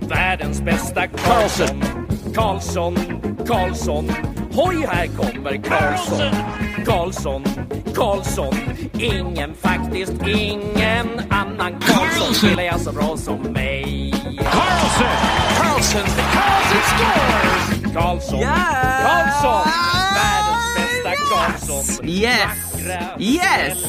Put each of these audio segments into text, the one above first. världens bästa Karlsson. Karlsson, Karlsson, hoj här kommer Karlsson. Karlsson, Karlsson, ingen faktiskt, ingen annan Karlsson spelar jag så bra som mig. Karlsson, Karlsson, Karlsson scores! Karlsson, yeah. Karlsson, världens bästa Karlsson. Yes! Yes!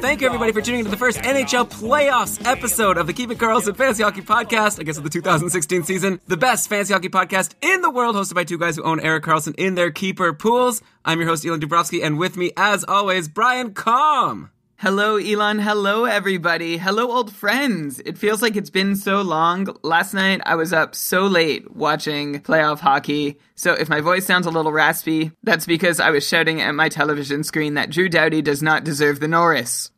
Thank you, everybody, for tuning into the first NHL Playoffs episode of the Keep It Karlsson Fantasy Hockey Podcast, I guess of the 2016 season, the best fantasy hockey podcast in the world, hosted by two guys who own Erik Karlsson in their keeper pools. I'm your host, Elon Dubrovsky, and with me, as always, Brian Kalm. Hello, Elon. Hello, everybody. Hello, old friends. It feels like it's been so long. Last night, I was up so late watching playoff hockey. So if my voice sounds a little raspy, that's because I was shouting at my television screen that Drew Doughty does not deserve the Norris.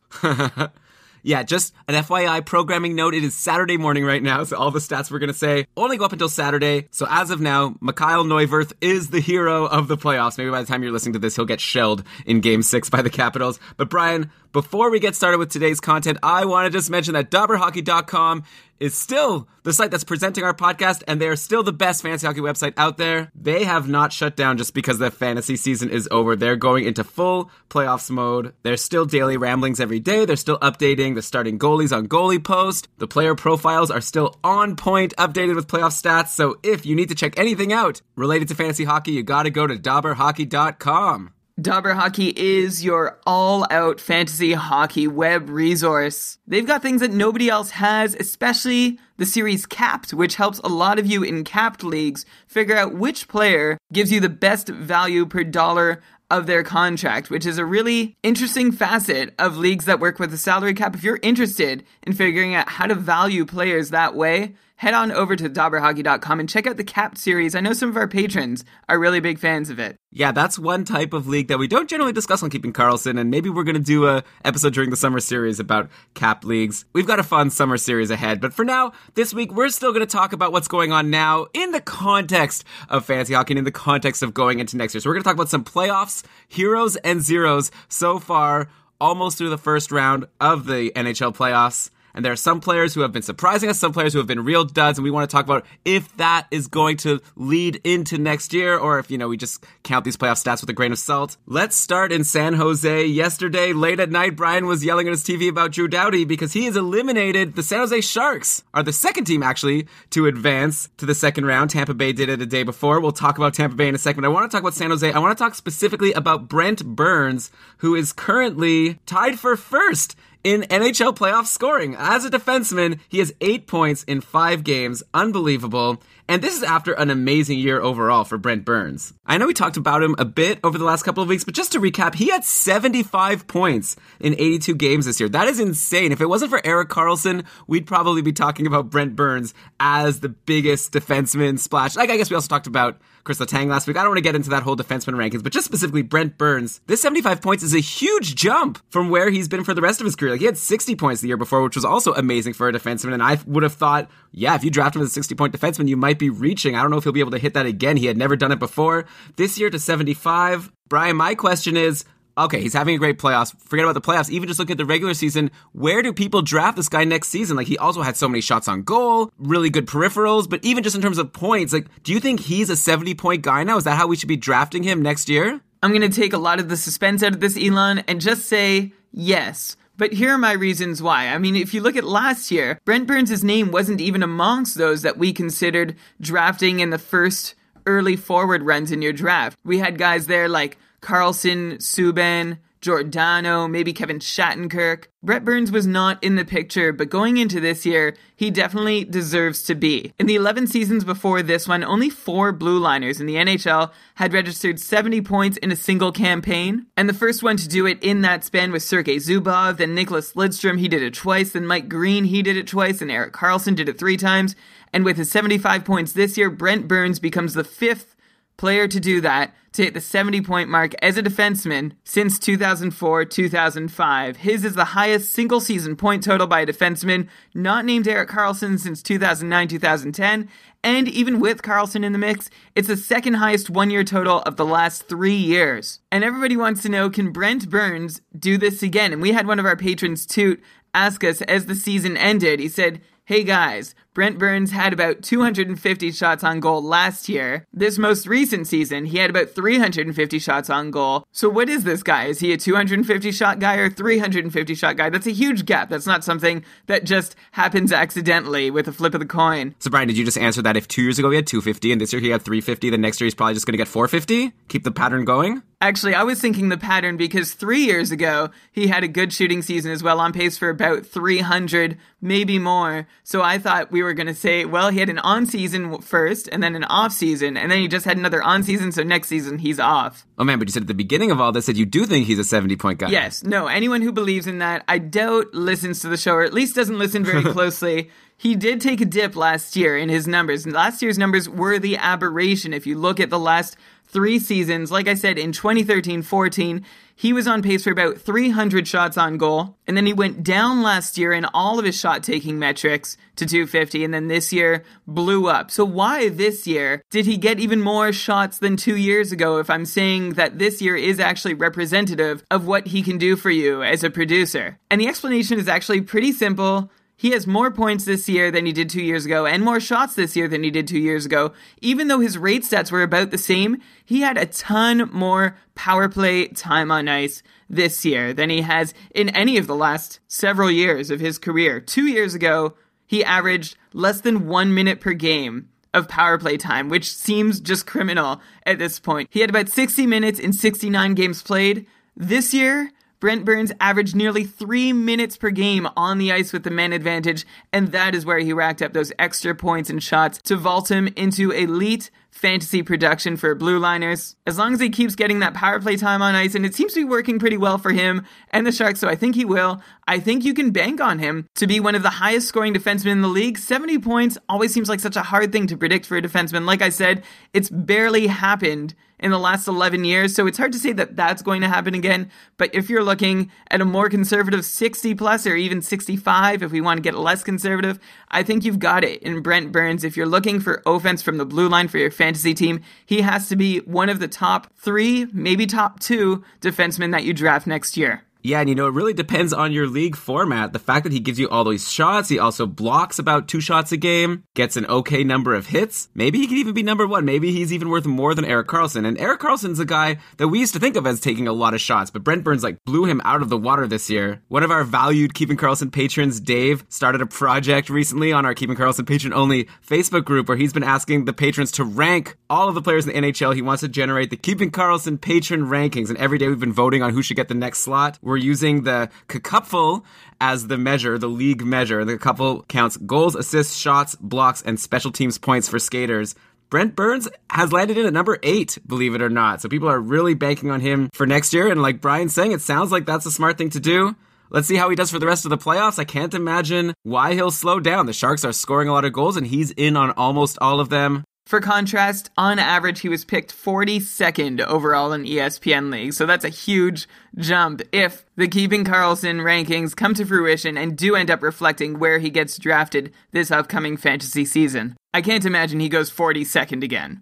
Yeah, just an FYI programming note. It is Saturday morning right now, so all the stats we're going to say only go up until Saturday. So as of now, Michal Neuvirth is the hero of the playoffs. Maybe by the time you're listening to this, he'll get shelled in Game 6 by the Capitals. But Brian, before we get started with today's content, I want to just mention that DobberHockey.com is still the site that's presenting our podcast, and they are still the best fantasy hockey website out there. They have not shut down just because the fantasy season is over. They're going into full playoffs mode. There's still daily ramblings every day. They're still updating the starting goalies on Goalie Post. The player profiles are still on point, updated with playoff stats. So if you need to check anything out related to fantasy hockey, you gotta go to DobberHockey.com. Dobber Hockey is your all-out fantasy hockey web resource. They've got things that nobody else has, especially the series Capped, which helps a lot of you in capped leagues figure out which player gives you the best value per dollar of their contract, which is a really interesting facet of leagues that work with a salary cap. If you're interested in figuring out how to value players that way, head on over to DobberHockey.com and check out the Capped series. I know some of our patrons are really big fans of it. Yeah, that's one type of league that we don't generally discuss on Keeping Karlsson, and maybe we're going to do an episode during the summer series about cap leagues. We've got a fun summer series ahead, but for now, this week, we're still going to talk about what's going on now in the context of fantasy hockey and in the context of going into next year. So we're going to talk about some playoffs, heroes and zeros so far, almost through the first round of the NHL playoffs. And there are some players who have been surprising us, some players who have been real duds, and we want to talk about if that is going to lead into next year, or if, we just count these playoff stats with a grain of salt. Let's start in San Jose. Yesterday, late at night, Brian was yelling at his TV about Drew Doughty because he is eliminated. The San Jose Sharks are the second team, actually, to advance to the second round. Tampa Bay did it a day before. We'll talk about Tampa Bay in a second. I want to talk about San Jose. I want to talk specifically about Brent Burns, who is currently tied for first in NHL playoff scoring. As a defenseman, he has 8 points in 5 games. Unbelievable. And this is after an amazing year overall for Brent Burns. I know we talked about him a bit over the last couple of weeks, but just to recap, he had 75 points in 82 games this year. That is insane. If it wasn't for Erik Karlsson, we'd probably be talking about Brent Burns as the biggest defenseman splash. Like, I guess we also talked about Chris Letang last week. I don't want to get into that whole defenseman rankings, but just specifically Brent Burns, this 75 points is a huge jump from where he's been for the rest of his career. Like, he had 60 points the year before, which was also amazing for a defenseman, and I would have thought, yeah, if you draft him as a 60-point defenseman, you might be reaching. I don't know if he'll be able to hit that again. He had never done it before. This year to 75. Brian, my question is, okay, he's having a great playoffs. Forget about the playoffs. Even just look at the regular season. Where do people draft this guy next season? Like, he also had so many shots on goal, really good peripherals, but even just in terms of points, like, do you think he's a 70-point guy now? Is that how we should be drafting him next year? I'm going to take a lot of the suspense out of this, Elon, and just say yes. But here are my reasons why. I mean, if you look at last year, Brent Burns' name wasn't even amongst those that we considered drafting in the first early forward runs in your draft. We had guys there like Karlsson, Subban, Giordano, maybe Kevin Shattenkirk. Brent Burns was not in the picture, but going into this year, he definitely deserves to be. In the 11 seasons before this one, only 4 blue liners in the NHL had registered 70 points in a single campaign, and the first one to do it in that span was Sergei Zubov, then Nicholas Lidstrom, he did it twice, then Mike Green, he did it twice, and Erik Karlsson did it 3 times, and with his 75 points this year, Brent Burns becomes the 5th player to do that, to hit the 70-point mark as a defenseman since 2004-2005. His is the highest single-season point total by a defenseman not named Erik Karlsson since 2009-2010, and even with Karlsson in the mix, it's the second highest one-year total of the last 3 years. And everybody wants to know, can Brent Burns do this again? And we had one of our patrons, Toot, ask us as the season ended. He said, "Hey guys, Brent Burns had about 250 shots on goal last year. This most recent season, he had about 350 shots on goal. So what is this guy? Is he a 250-shot guy or 350-shot guy? That's a huge gap. That's not something that just happens accidentally with a flip of the coin." So Brian, did you just answer that if 2 years ago he had 250 and this year he had 350, then next year he's probably just going to get 450? Keep the pattern going? Actually, I was thinking the pattern because 3 years ago, he had a good shooting season as well, on pace for about 300, maybe more. So I thought we were going to say, well, he had an on-season first, and then an off-season, and then he just had another on-season, so next season he's off. Oh man, but you said at the beginning of all this that you do think he's a 70-point guy. Yes, no, anyone who believes in that, I doubt listens to the show, or at least doesn't listen very closely. He did take a dip last year in his numbers. Last year's numbers were the aberration. If you look at the last 3 seasons, like I said, in 2013-14, he was on pace for about 300 shots on goal, and then he went down last year in all of his shot-taking metrics to 250, and then this year blew up. So why this year did he get even more shots than 2 years ago if I'm saying that this year is actually representative of what he can do for you as a producer? And the explanation is actually pretty simple. He has more points this year than he did 2 years ago and more shots this year than he did 2 years ago. Even though his rate stats were about the same, he had a ton more power play time on ice this year than he has in any of the last several years of his career. 2 years ago, he averaged less than 1 minute per game of power play time, which seems just criminal at this point. He had about 60 minutes in 69 games played. This year, Brent Burns averaged nearly 3 minutes per game on the ice with the man advantage, and that is where he racked up those extra points and shots to vault him into elite fantasy production for blue liners. As long as he keeps getting that power play time on ice, and it seems to be working pretty well for him and the Sharks, so I think he will. I think you can bank on him to be one of the highest scoring defensemen in the league. 70 points always seems like such a hard thing to predict for a defenseman. Like I said, it's barely happened in the last 11 years, so it's hard to say that that's going to happen again. But if you're looking at a more conservative 60 plus or even 65, if we want to get less conservative, I think you've got it in Brent Burns. If you're looking for offense from the blue line for your fantasy team, he has to be one of the top 3, maybe top 2 defensemen that you draft next year. Yeah, and you know, it really depends on your league format. The fact that he gives you all those shots, he also blocks about 2 shots a game, gets an okay number of hits. Maybe he could even be number 1. Maybe he's even worth more than Erik Karlsson. And Erik Karlsson's a guy that we used to think of as taking a lot of shots, but Brent Burns like blew him out of the water this year. One of our valued Keeping Karlsson patrons, Dave, started a project recently on our Keeping Karlsson patron-only Facebook group where he's been asking the patrons to rank all of the players in the NHL. He wants to generate the Keeping Karlsson patron rankings, and every day we've been voting on who should get the next slot. We're using the Kakupful as the measure, the league measure. The Kakupful counts goals, assists, shots, blocks, and special teams points for skaters. Brent Burns has landed in at number 8, believe it or not. So people are really banking on him for next year. And like Brian's saying, it sounds like that's a smart thing to do. Let's see how he does for the rest of the playoffs. I can't imagine why he'll slow down. The Sharks are scoring a lot of goals, and he's in on almost all of them. For contrast, on average, he was picked 42nd overall in ESPN League, so that's a huge jump if the Keeping Karlsson rankings come to fruition and do end up reflecting where he gets drafted this upcoming fantasy season. I can't imagine he goes 42nd again.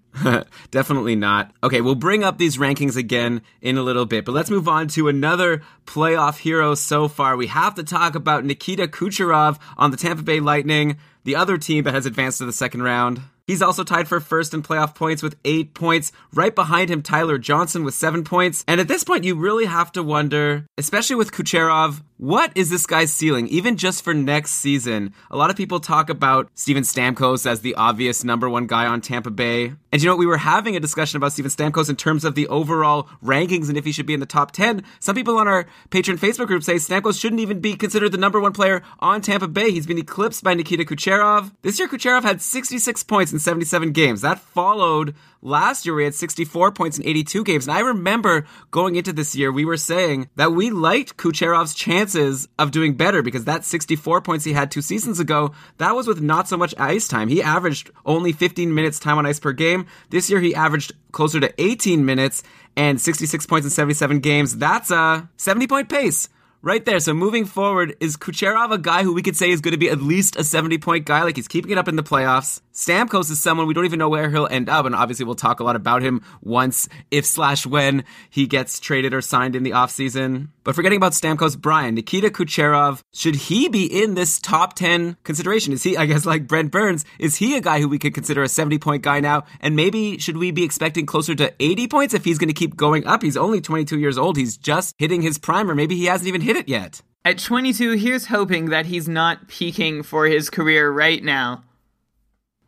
Definitely not. Okay, we'll bring up these rankings again in a little bit, but let's move on to another playoff hero so far. We have to talk about Nikita Kucherov on the Tampa Bay Lightning, the other team that has advanced to the second round. He's also tied for first in playoff points with 8 points. Right behind him, Tyler Johnson with 7 points. And at this point, you really have to wonder, especially with Kucherov, what is this guy's ceiling, even just for next season? A lot of people talk about Steven Stamkos as the obvious number 1 guy on Tampa Bay. And you know, we were having a discussion about Steven Stamkos in terms of the overall rankings and if he should be in the top 10. Some people on our Patreon Facebook group say Stamkos shouldn't even be considered the number one player on Tampa Bay. He's been eclipsed by Nikita Kucherov. This year, Kucherov had 66 points in 77 games. That followed last year, we had 64 points in 82 games. And I remember going into this year, we were saying that we liked Kucherov's chances of doing better because that 64 points he had 2 seasons ago, that was with not so much ice time. He averaged only 15 minutes time on ice per game. This year, he averaged closer to 18 minutes and 66 points in 77 games. That's a 70-point pace right there. So moving forward, is Kucherov a guy who we could say is going to be at least a 70-point guy? Like, he's keeping it up in the playoffs. Stamkos is someone we don't even know where he'll end up, and obviously we'll talk a lot about him once, if/when he gets traded or signed in the offseason. But forgetting about Stamkos, Brian, Nikita Kucherov, should he be in this top 10 consideration? Is he, I guess, like Brent Burns, is he a guy who we could consider a 70-point guy now? And maybe should we be expecting closer to 80 points if he's going to keep going up? He's only 22 years old. He's just hitting his prime, or maybe he hasn't even hit it yet. At 22, here's hoping that he's not peaking for his career right now.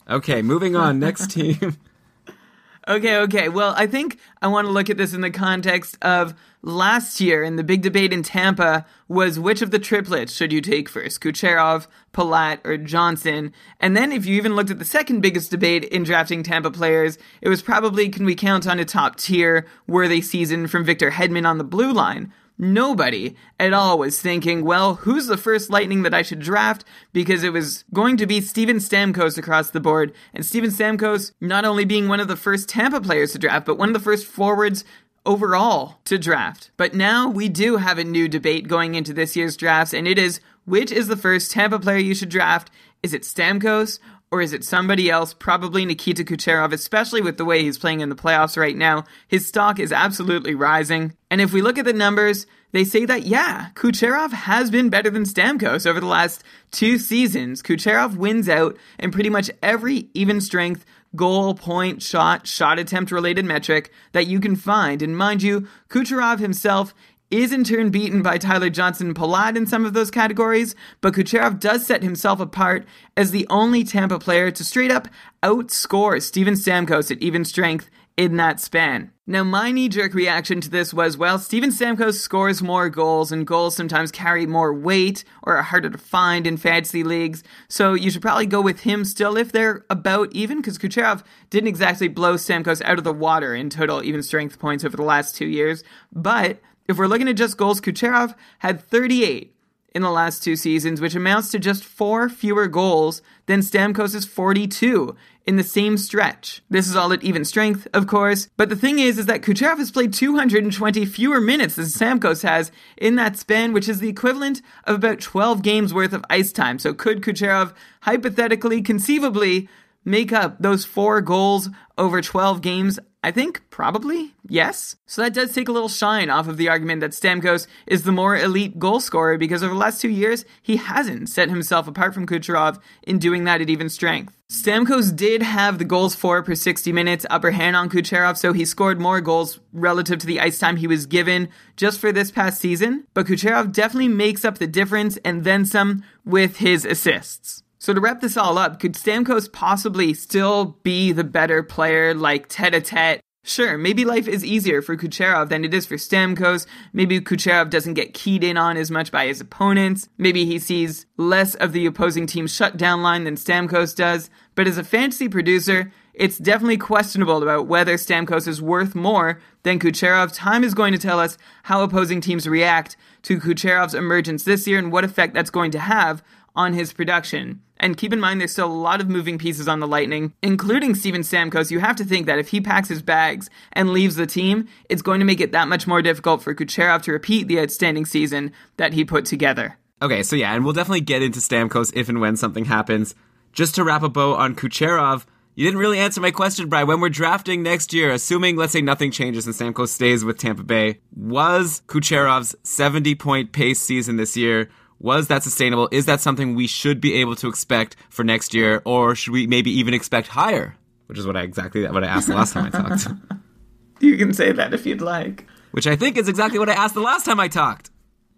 Okay, moving on. Next team. Okay. Well, I think I want to look at this in the context of last year, and the big debate in Tampa was which of the triplets should you take first, Kucherov, Palat, or Johnson? And then if you even looked at the second biggest debate in drafting Tampa players, it was probably, can we count on a top-tier worthy season from Victor Hedman on the blue line? Nobody at all was thinking, well, who's the first Lightning that I should draft? Because it was going to be Steven Stamkos across the board. And Steven Stamkos not only being one of the first Tampa players to draft, but one of the first forwards overall to draft. But now we do have a new debate going into this year's drafts, and it is, which is the first Tampa player you should draft? Is it Stamkos? Or is it somebody else? Probably Nikita Kucherov, especially with the way he's playing in the playoffs right now. His stock is absolutely rising. And if we look at the numbers, they say that, yeah, Kucherov has been better than Stamkos over the last 2 seasons. Kucherov wins out in pretty much every even strength, goal, point, shot attempt related metric that you can find. And mind you, Kucherov himself is in turn beaten by Tyler Johnson and Palat in some of those categories, but Kucherov does set himself apart as the only Tampa player to straight up outscore Steven Stamkos at even strength in that span. Now, my knee-jerk reaction to this was, well, Steven Stamkos scores more goals, and goals sometimes carry more weight or are harder to find in fantasy leagues, so you should probably go with him still if they're about even, because Kucherov didn't exactly blow Stamkos out of the water in total even strength points over the last 2 years, but if we're looking at just goals, Kucherov had 38 in the last 2 seasons, which amounts to just 4 fewer goals than Stamkos' 42 in the same stretch. This is all at even strength, of course, but the thing is that Kucherov has played 220 fewer minutes than Stamkos has in that span, which is the equivalent of about 12 games worth of ice time. So could Kucherov hypothetically, conceivably, make up those 4 goals over 12 games? I think probably, yes. So that does take a little shine off of the argument that Stamkos is the more elite goal scorer, because over the last 2 years, he hasn't set himself apart from Kucherov in doing that at even strength. Stamkos did have the goals for per 60 minutes upper hand on Kucherov, so he scored more goals relative to the ice time he was given just for this past season, but Kucherov definitely makes up the difference and then some with his assists. So to wrap this all up, could Stamkos possibly still be the better player, like tête-à-tête? Sure, maybe life is easier for Kucherov than it is for Stamkos. Maybe Kucherov doesn't get keyed in on as much by his opponents. Maybe he sees less of the opposing team's shutdown line than Stamkos does. But as a fantasy producer, it's definitely questionable about whether Stamkos is worth more than Kucherov. Time is going to tell us how opposing teams react to Kucherov's emergence this year and what effect that's going to have on his production. And keep in mind, there's still a lot of moving pieces on the Lightning, including Steven Stamkos. You have to think that if he packs his bags and leaves the team, it's going to make it that much more difficult for Kucherov to repeat the outstanding season that he put together. Okay, so yeah, and we'll definitely get into Stamkos if and when something happens. Just to wrap a bow on Kucherov, you didn't really answer my question, Brian. When we're drafting next year, assuming, let's say, nothing changes and Stamkos stays with Tampa Bay, was Kucherov's 70-point pace season this year, was that sustainable? Is that something we should be able to expect for next year? Or should we maybe even expect higher? Which is what I asked the last time I talked. You can say that if you'd like. Which I think is exactly what I asked the last time I talked.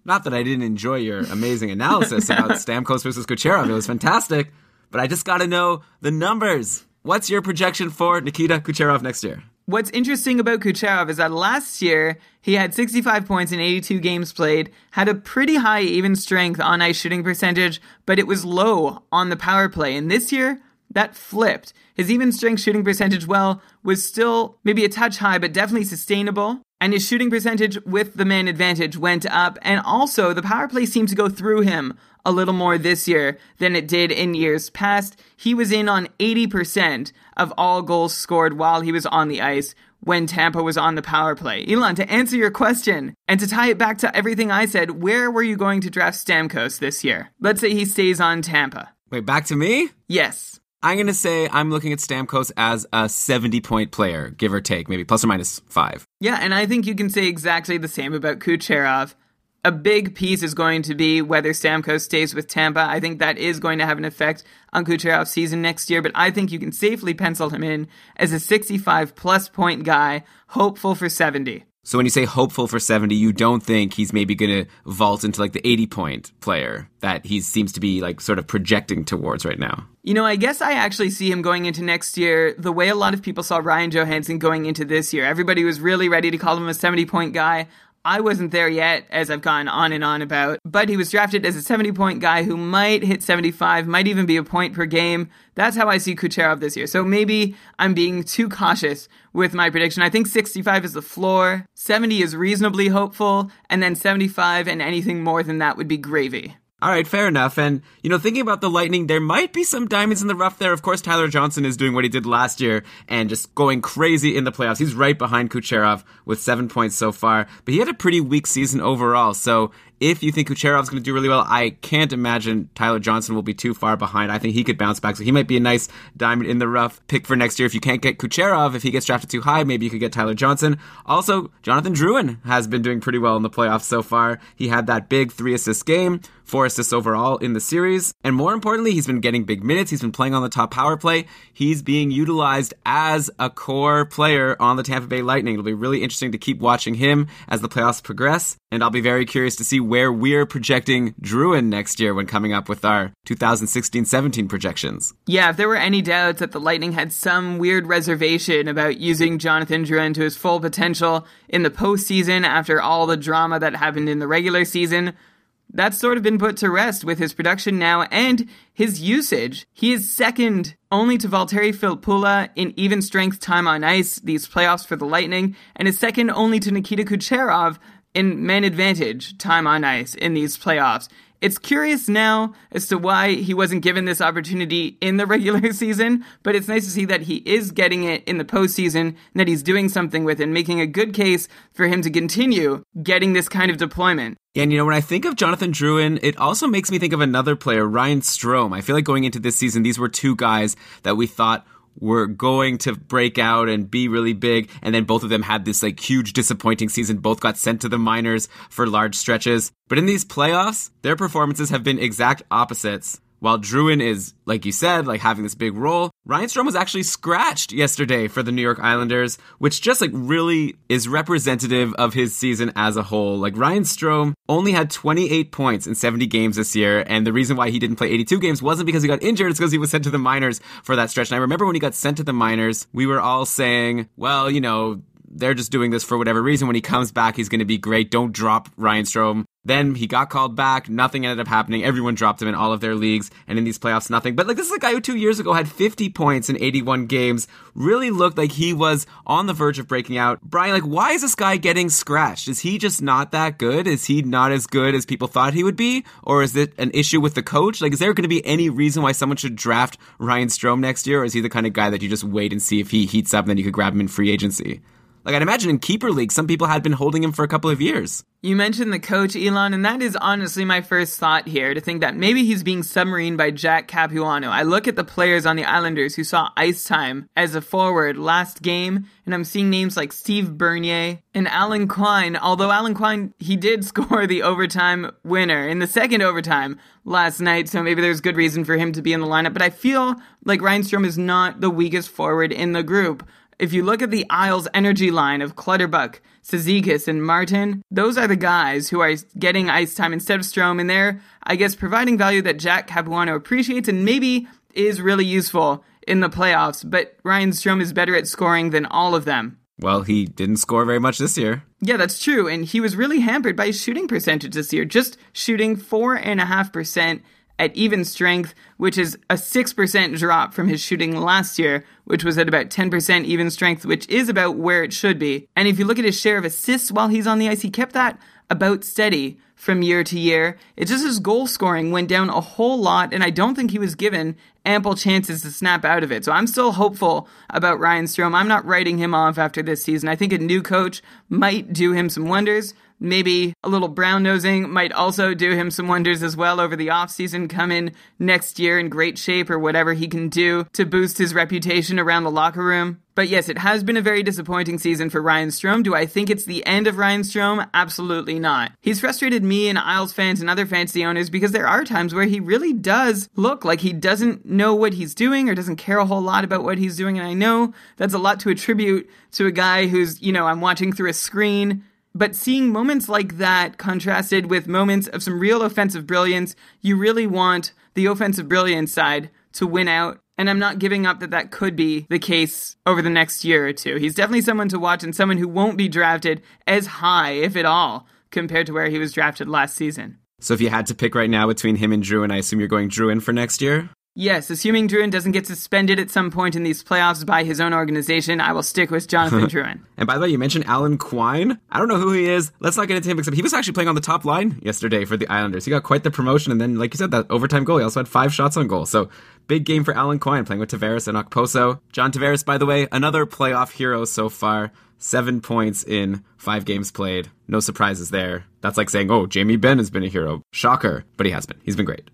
Not that I didn't enjoy your amazing analysis about Stamkos versus Kucherov. It was fantastic. But I just got to know the numbers. What's your projection for Nikita Kucherov next year? What's interesting about Kucherov is that last year he had 65 points in 82 games played, had a pretty high even strength on ice shooting percentage, but it was low on the power play. And this year, that flipped. His even strength shooting percentage, well, was still maybe a touch high, but definitely sustainable. And his shooting percentage with the man advantage went up. And also, the power play seemed to go through him a little more this year than it did in years past. He was in on 80% of all goals scored while he was on the ice when Tampa was on the power play. Elon, to answer your question and to tie it back to everything I said, where were you going to draft Stamkos this year? Let's say he stays on Tampa. Wait, back to me? Yes. I'm going to say I'm looking at Stamkos as a 70-point player, give or take, maybe plus or minus 5. Yeah, and I think you can say exactly the same about Kucherov. A big piece is going to be whether Stamkos stays with Tampa. I think that is going to have an effect on Kucherov's season next year, but I think you can safely pencil him in as a 65-plus point guy, hopeful for 70. So when you say hopeful for 70, you don't think he's maybe going to vault into like the 80-point player that he seems to be like sort of projecting towards right now? You know, I guess I actually see him going into next year the way a lot of people saw Ryan Johansson going into this year. Everybody was really ready to call him a 70-point guy. I wasn't there yet, as I've gone on and on about, but he was drafted as a 70-point guy who might hit 75, might even be a point per game. That's how I see Kucherov this year. So maybe I'm being too cautious with my prediction. I think 65 is the floor, 70 is reasonably hopeful, and then 75 and anything more than that would be gravy. All right, fair enough. And, you know, thinking about the Lightning, there might be some diamonds in the rough there. Of course, Tyler Johnson is doing what he did last year and just going crazy in the playoffs. He's right behind Kucherov with 7 points so far, but he had a pretty weak season overall. So if you think Kucherov's going to do really well, I can't imagine Tyler Johnson will be too far behind. I think he could bounce back. So he might be a nice diamond in the rough pick for next year. If you can't get Kucherov, if he gets drafted too high, maybe you could get Tyler Johnson. Also, Jonathan Drouin has been doing pretty well in the playoffs so far. He had that big 3-assist game, 4 assists overall in the series. And more importantly, he's been getting big minutes. He's been playing on the top power play. He's being utilized as a core player on the Tampa Bay Lightning. It'll be really interesting to keep watching him as the playoffs progress. And I'll be very curious to see where we're projecting Drouin next year when coming up with our 2016-17 projections. Yeah, if there were any doubts that the Lightning had some weird reservation about using Jonathan Drouin to his full potential in the postseason after all the drama that happened in the regular season, that's sort of been put to rest with his production now and his usage. He is second only to Valtteri Filppula in even strength time on ice, these playoffs for the Lightning, and is second only to Nikita Kucherov in man advantage time on ice in these playoffs. It's curious now as to why he wasn't given this opportunity in the regular season, but it's nice to see that he is getting it in the postseason and that he's doing something with it, making a good case for him to continue getting this kind of deployment. And, you know, when I think of Jonathan Drouin, it also makes me think of another player, Ryan Strome. I feel like going into this season, these were two guys that we thought were going to break out and be really big, and then both of them had this like huge disappointing season. Both got sent to the minors for large stretches. But in these playoffs, their performances have been exact opposites. While Drouin is, like you said, like having this big role, Ryan Strome was actually scratched yesterday for the New York Islanders, which just like really is representative of his season as a whole. Like Ryan Strome only had 28 points in 70 games this year, and the reason why he didn't play 82 games wasn't because he got injured, it's because he was sent to the minors for that stretch. And I remember when he got sent to the minors, we were all saying, well, you know, they're just doing this for whatever reason. When he comes back, he's going to be great. Don't drop Ryan Strome. Then he got called back. Nothing ended up happening. Everyone dropped him in all of their leagues. And in these playoffs, nothing. But like this is a guy who 2 years ago had 50 points in 81 games. Really looked like he was on the verge of breaking out. Brian, like, why is this guy getting scratched? Is he just not that good? Is he not as good as people thought he would be? Or is it an issue with the coach? Like, is there going to be any reason why someone should draft Ryan Strome next year? Or is he the kind of guy that you just wait and see if he heats up and then you could grab him in free agency? Like, I'd imagine in Keeper League, some people had been holding him for a couple of years. You mentioned the coach, Elon, and that is honestly my first thought here, to think that maybe he's being submarined by Jack Capuano. I look at the players on the Islanders who saw ice time as a forward last game, and I'm seeing names like Steve Bernier and Alan Quine, although Alan Quine, he did score the overtime winner in the second overtime last night, so maybe there's good reason for him to be in the lineup, but I feel like Ryan Strome is not the weakest forward in the group. If you look at the Isles energy line of Clutterbuck, Cizikas, and Martin, those are the guys who are getting ice time instead of Strome, and they're, I guess, providing value that Jack Capuano appreciates and maybe is really useful in the playoffs, but Ryan Strome is better at scoring than all of them. Well, he didn't score very much this year. Yeah, that's true, and he was really hampered by his shooting percentage this year, just shooting 4.5% at even strength, which is a 6% drop from his shooting last year, which was at about 10% even strength, which is about where it should be. And if you look at his share of assists while he's on the ice, he kept that about steady from year to year. It's just his goal scoring went down a whole lot, and I don't think he was given ample chances to snap out of it. So I'm still hopeful about Ryan Strome. I'm not writing him off after this season. I think a new coach might do him some wonders. Maybe a little brown-nosing might also do him some wonders as well over the offseason. Come in next year in great shape or whatever he can do to boost his reputation around the locker room. But yes, it has been a very disappointing season for Ryan Strome. Do I think it's the end of Ryan Strome? Absolutely not. He's frustrated me and Isles fans and other fantasy owners because there are times where he really does look like he doesn't know what he's doing or doesn't care a whole lot about what he's doing. And I know that's a lot to attribute to a guy who's, I'm watching through a screen. But seeing moments like that contrasted with moments of some real offensive brilliance, you really want the offensive brilliance side to win out. And I'm not giving up that could be the case over the next year or two. He's definitely someone to watch and someone who won't be drafted as high, if at all, compared to where he was drafted last season. So if you had to pick right now between him and Drouin, I assume you're going Drouin for next year? Yes, assuming Drouin doesn't get suspended at some point in these playoffs by his own organization, I will stick with Jonathan Drouin. And by the way, you mentioned Alan Quine. I don't know who he is. Let's not get into him, except he was actually playing on the top line yesterday for the Islanders. He got quite the promotion, and then, like you said, that overtime goal. He also had 5 shots on goal. So big game for Alan Quine, playing with Tavares and Okposo. John Tavares, by the way, another playoff hero so far. 7 points in 5 games played. No surprises there. That's like saying, oh, Jamie Benn has been a hero. Shocker. But he has been. He's been great.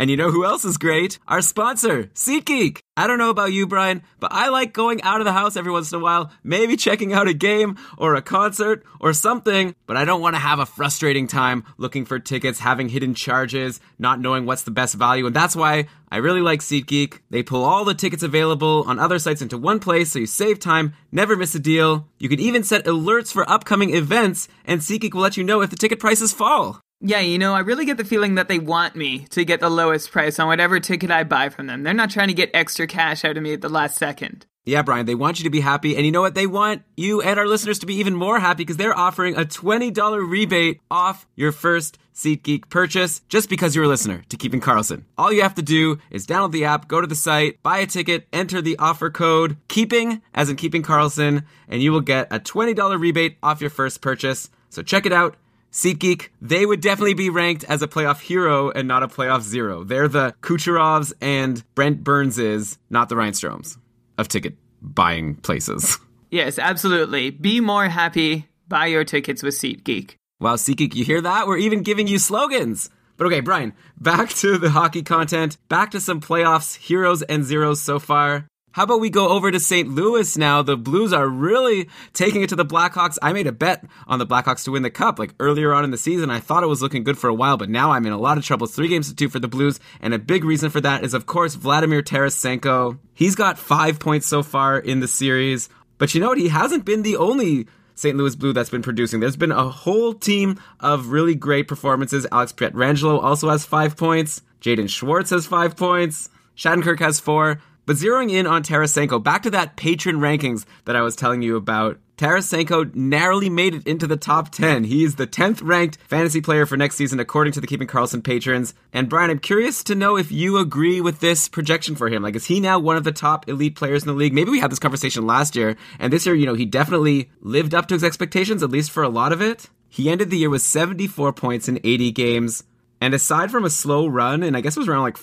And you know who else is great? Our sponsor, SeatGeek. I don't know about you, Brian, but I like going out of the house every once in a while, maybe checking out a game or a concert or something, but I don't want to have a frustrating time looking for tickets, having hidden charges, not knowing what's the best value, and that's why I really like SeatGeek. They pull all the tickets available on other sites into one place so you save time, never miss a deal. You can even set alerts for upcoming events, and SeatGeek will let you know if the ticket prices fall. Yeah, I really get the feeling that they want me to get the lowest price on whatever ticket I buy from them. They're not trying to get extra cash out of me at the last second. Yeah, Brian, they want you to be happy. And you know what? They want you and our listeners to be even more happy because they're offering a $20 rebate off your first SeatGeek purchase just because you're a listener to Keeping Karlsson. All you have to do is download the app, go to the site, buy a ticket, enter the offer code KEEPING, as in Keeping Karlsson, and you will get a $20 rebate off your first purchase. So check it out. SeatGeek, they would definitely be ranked as a playoff hero and not a playoff zero. They're the Kucherovs and Brent Burnses, not the Ryan Stromes of ticket buying places. Yes, absolutely. Be more happy. Buy your tickets with SeatGeek. Wow, SeatGeek, you hear that? We're even giving you slogans. But okay, Brian, back to the hockey content, back to some playoffs, heroes and zeros so far. How about we go over to St. Louis now? The Blues are really taking it to the Blackhawks. I made a bet on the Blackhawks to win the Cup. Like earlier on in the season, I thought it was looking good for a while, but now I'm in a lot of trouble. 3-2 for the Blues, and a big reason for that is, of course, Vladimir Tarasenko. He's got 5 points so far in the series, but you know what? He hasn't been the only St. Louis Blue that's been producing. There's been a whole team of really great performances. Alex Pietrangelo also has 5 points. Jaden Schwartz has 5 points. Shattenkirk has 4. But zeroing in on Tarasenko, back to that patron rankings that I was telling you about, Tarasenko narrowly made it into the top 10. He is the 10th ranked fantasy player for next season, according to the Keeping Karlsson patrons. And Brian, I'm curious to know if you agree with this projection for him. Like, is he now one of the top elite players in the league? Maybe we had this conversation last year, and this year, he definitely lived up to his expectations, at least for a lot of it. He ended the year with 74 points in 80 games. And aside from a slow run, and I guess it was around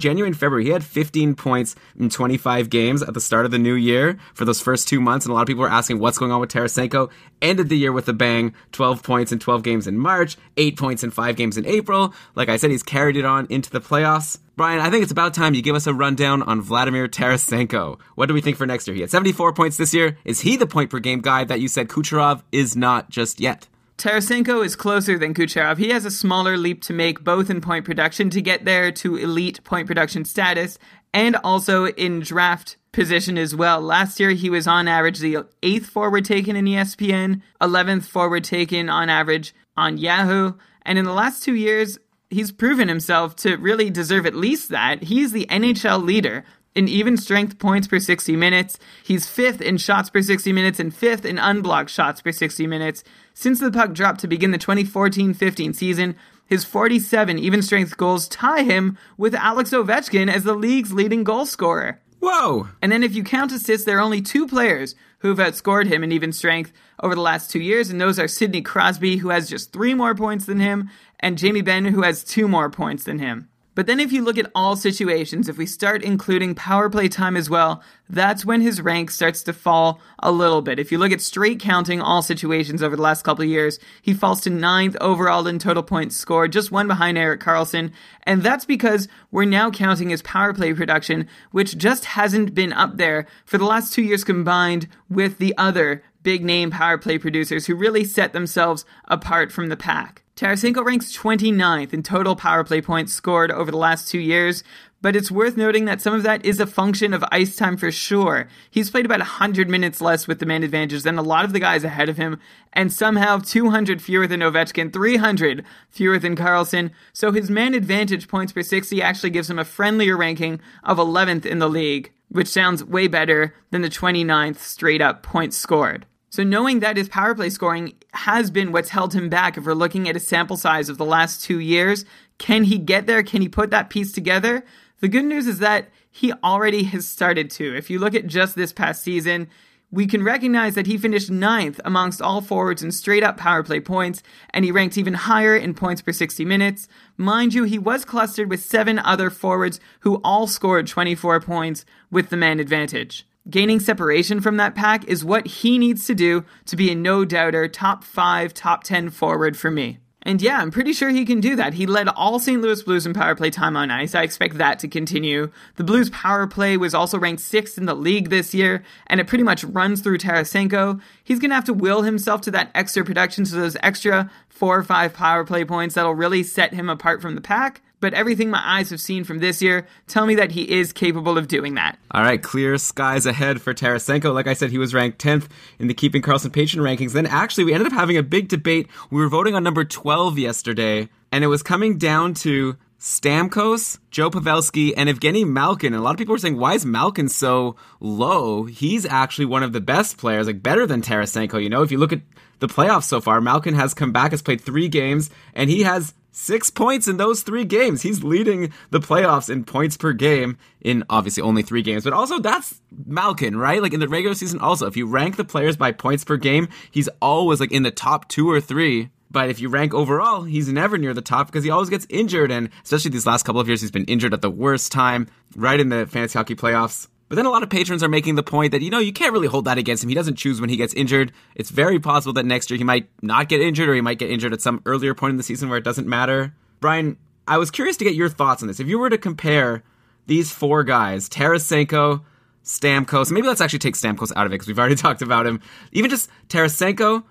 January and February, he had 15 points in 25 games at the start of the new year for those first 2 months. And a lot of people were asking what's going on with Tarasenko. Ended the year with a bang, 12 points in 12 games in March, 8 points in 5 games in April. Like I said, he's carried it on into the playoffs. Brian, I think it's about time you give us a rundown on Vladimir Tarasenko. What do we think for next year? He had 74 points this year. Is he the point per game guy that you said Kucherov is not just yet? Tarasenko is closer than Kucherov. He has a smaller leap to make, both in point production to get there to elite point production status, and also in draft position as well. Last year, he was on average the 8th forward taken in ESPN, 11th forward taken on average on Yahoo. And in the last 2 years, he's proven himself to really deserve at least that. He's the NHL leader in even strength points per 60 minutes. He's 5th in shots per 60 minutes and 5th in unblocked shots per 60 minutes. Since the puck dropped to begin the 2014-15 season, his 47 even strength goals tie him with Alex Ovechkin as the league's leading goal scorer. Whoa! And then if you count assists, there are only two players who've outscored him in even strength over the last 2 years, and those are Sidney Crosby, who has just 3 more points than him, and Jamie Benn, who has 2 more points than him. But then if you look at all situations, if we start including power play time as well, that's when his rank starts to fall a little bit. If you look at straight counting all situations over the last couple of years, he falls to 9th overall in total points scored, just one behind Erik Karlsson. And that's because we're now counting his power play production, which just hasn't been up there for the last 2 years combined with the other big-name power play producers who really set themselves apart from the pack. Tarasenko ranks 29th in total power play points scored over the last 2 years, but it's worth noting that some of that is a function of ice time for sure. He's played about 100 minutes less with the man advantage than a lot of the guys ahead of him, and somehow 200 fewer than Ovechkin, 300 fewer than Karlsson, so his man advantage points per 60 actually gives him a friendlier ranking of 11th in the league, which sounds way better than the 29th straight-up points scored. So knowing that his power play scoring has been what's held him back, if we're looking at a sample size of the last 2 years, can he get there? Can he put that piece together? The good news is that he already has started to. If you look at just this past season, we can recognize that he finished 9th amongst all forwards in straight-up power play points, and he ranked even higher in points per 60 minutes. Mind you, he was clustered with 7 other forwards who all scored 24 points with the man advantage. Gaining separation from that pack is what he needs to do to be a no-doubter top 5, top 10 forward for me. And yeah, I'm pretty sure he can do that. He led all St. Louis Blues in power play time on ice. I expect that to continue. The Blues power play was also ranked 6th in the league this year, and it pretty much runs through Tarasenko. He's going to have to will himself to that extra production, to those extra 4 or 5 power play points that'll really set him apart from the pack. But everything my eyes have seen from this year tell me that he is capable of doing that. All right, clear skies ahead for Tarasenko. Like I said, he was ranked 10th in the Keeping Karlsson Patron rankings. Then actually, we ended up having a big debate. We were voting on number 12 yesterday, and it was coming down to Stamkos, Joe Pavelski, and Evgeny Malkin. And a lot of people were saying, why is Malkin so low? He's actually one of the best players, like better than Tarasenko. You know, if you look at the playoffs so far, Malkin has come back, has played 3 games, and he has 6 points in those 3 games. He's leading the playoffs in points per game in obviously only 3 games. But also, that's Malkin, right? Like in the regular season also, if you rank the players by points per game, he's always like in the top 2 or 3. But if you rank overall, he's never near the top because he always gets injured. And especially these last couple of years, he's been injured at the worst time, right in the fantasy hockey playoffs. But then a lot of patrons are making the point that, you know, you can't really hold that against him. He doesn't choose when he gets injured. It's very possible that next year he might not get injured, or he might get injured at some earlier point in the season where it doesn't matter. Brian, I was curious to get your thoughts on this. If you were to compare these 4 guys, Tarasenko, Stamkos, maybe let's actually take Stamkos out of it because we've already talked about him. Even just Tarasenko,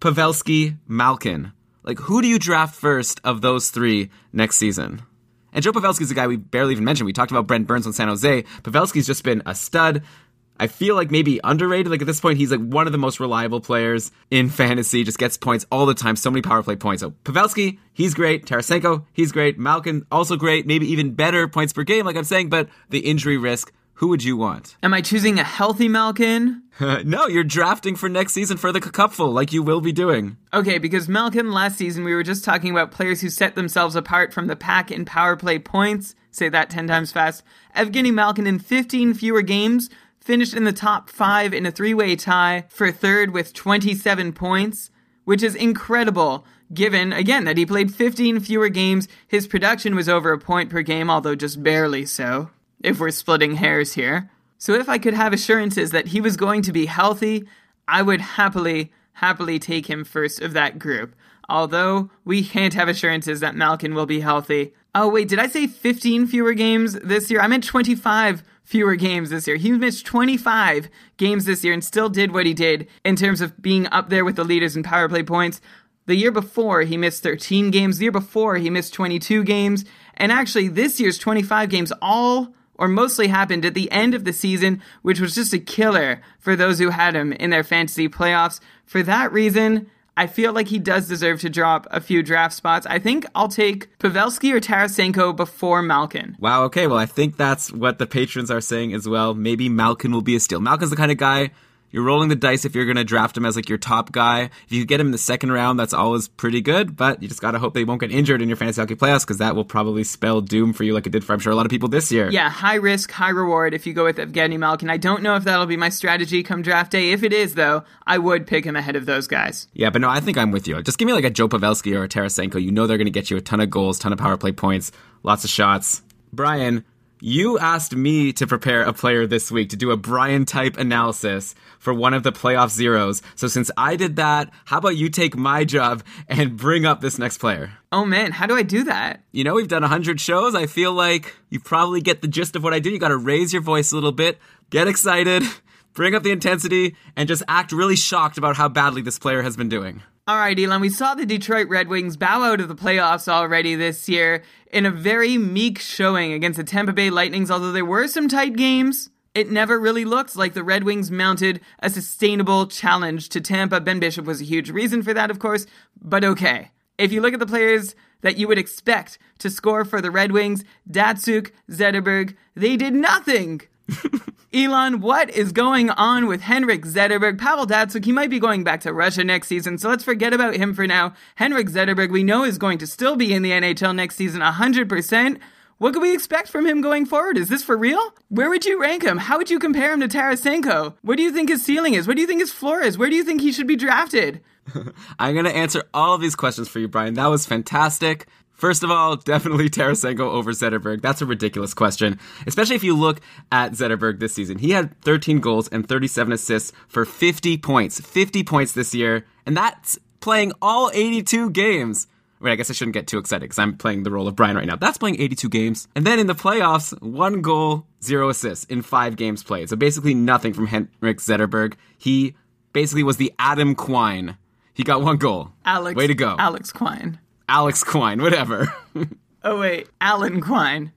Pavelski, Malkin. Like, who do you draft first of those 3 next season? And Joe Pavelski's a guy we barely even mentioned. We talked about Brent Burns on San Jose. Pavelski's just been a stud. I feel like maybe underrated. Like at this point, he's like one of the most reliable players in fantasy. Just gets points all the time. So many power play points. So Pavelski, he's great. Tarasenko, he's great. Malkin, also great. Maybe even better points per game, like I'm saying. But the injury risk, who would you want? Am I choosing a healthy Malkin? No, you're drafting for next season for the Cupful, like you will be doing. Okay, because Malkin last season, we were just talking about players who set themselves apart from the pack in power play points. Say that 10 times fast. Evgeny Malkin in 15 fewer games finished in the top 5 in a 3-way tie for 3rd with 27 points, which is incredible. Given, again, that he played 15 fewer games, his production was over a point per game, although just barely so, if we're splitting hairs here. So if I could have assurances that he was going to be healthy, I would happily take him first of that group. Although, we can't have assurances that Malkin will be healthy. Oh wait, did I say 15 fewer games this year? I meant 25 fewer games this year. He missed 25 games this year and still did what he did in terms of being up there with the leaders in power play points. The year before, he missed 13 games. The year before, he missed 22 games. And actually, this year's 25 games all or mostly happened at the end of the season, which was just a killer for those who had him in their fantasy playoffs. For that reason, I feel like he does deserve to drop a few draft spots. I think I'll take Pavelski or Tarasenko before Malkin. Wow, okay. Well, I think that's what the patrons are saying as well. Maybe Malkin will be a steal. Malkin's the kind of guy you're rolling the dice if you're going to draft him as like your top guy. If you get him in the second round, that's always pretty good, but you just got to hope they won't get injured in your fantasy hockey playoffs because that will probably spell doom for you like it did for, I'm sure, a lot of people this year. Yeah, high risk, high reward if you go with Evgeny Malkin. I don't know if that'll be my strategy come draft day. If it is, though, I would pick him ahead of those guys. Yeah, but no, I think I'm with you. Just give me like a Joe Pavelski or a Tarasenko. You know they're going to get you a ton of goals, ton of power play points, lots of shots. Brian, you asked me to prepare a player this week to do a Brian-type analysis for one of the playoff zeros. So since I did that, how about you take my job and bring up this next player? Oh man, how do I do that? You know, we've done 100 shows. I feel like you probably get the gist of what I do. You got to raise your voice a little bit, get excited, bring up the intensity, and just act really shocked about how badly this player has been doing. All right, Elon, we saw the Detroit Red Wings bow out of the playoffs already this year in a very meek showing against the Tampa Bay Lightning. Although there were some tight games, it never really looked like the Red Wings mounted a sustainable challenge to Tampa. Ben Bishop was a huge reason for that, of course, but okay. If you look at the players that you would expect to score for the Red Wings, Datsyuk, Zetterberg, they did nothing. Elon, what is going on with Henrik Zetterberg? Pavel Datsyuk, he might be going back to Russia next season, so let's forget about him for now. Henrik Zetterberg, we know, is going to still be in the NHL next season 100%. What can we expect from him going forward? Is this for real? Where would you rank him? How would you compare him to Tarasenko? What do you think his ceiling is? What do you think his floor is? Where do you think he should be drafted? I'm going to answer all of these questions for you, Brian. That was fantastic. First of all, definitely Tarasenko over Zetterberg. That's a ridiculous question, especially if you look at Zetterberg this season. He had 13 goals and 37 assists for 50 points. 50 points this year, and that's playing all 82 games. Wait, I guess I shouldn't get too excited because I'm playing the role of Brian right now. That's playing 82 games. And then in the playoffs, 1 goal, 0 assists in 5 games played. So basically nothing from Henrik Zetterberg. He basically was the Adam Quine. He got 1 goal. Alex. Way to go. Alex Quine, whatever. Oh, wait. Alan Quine.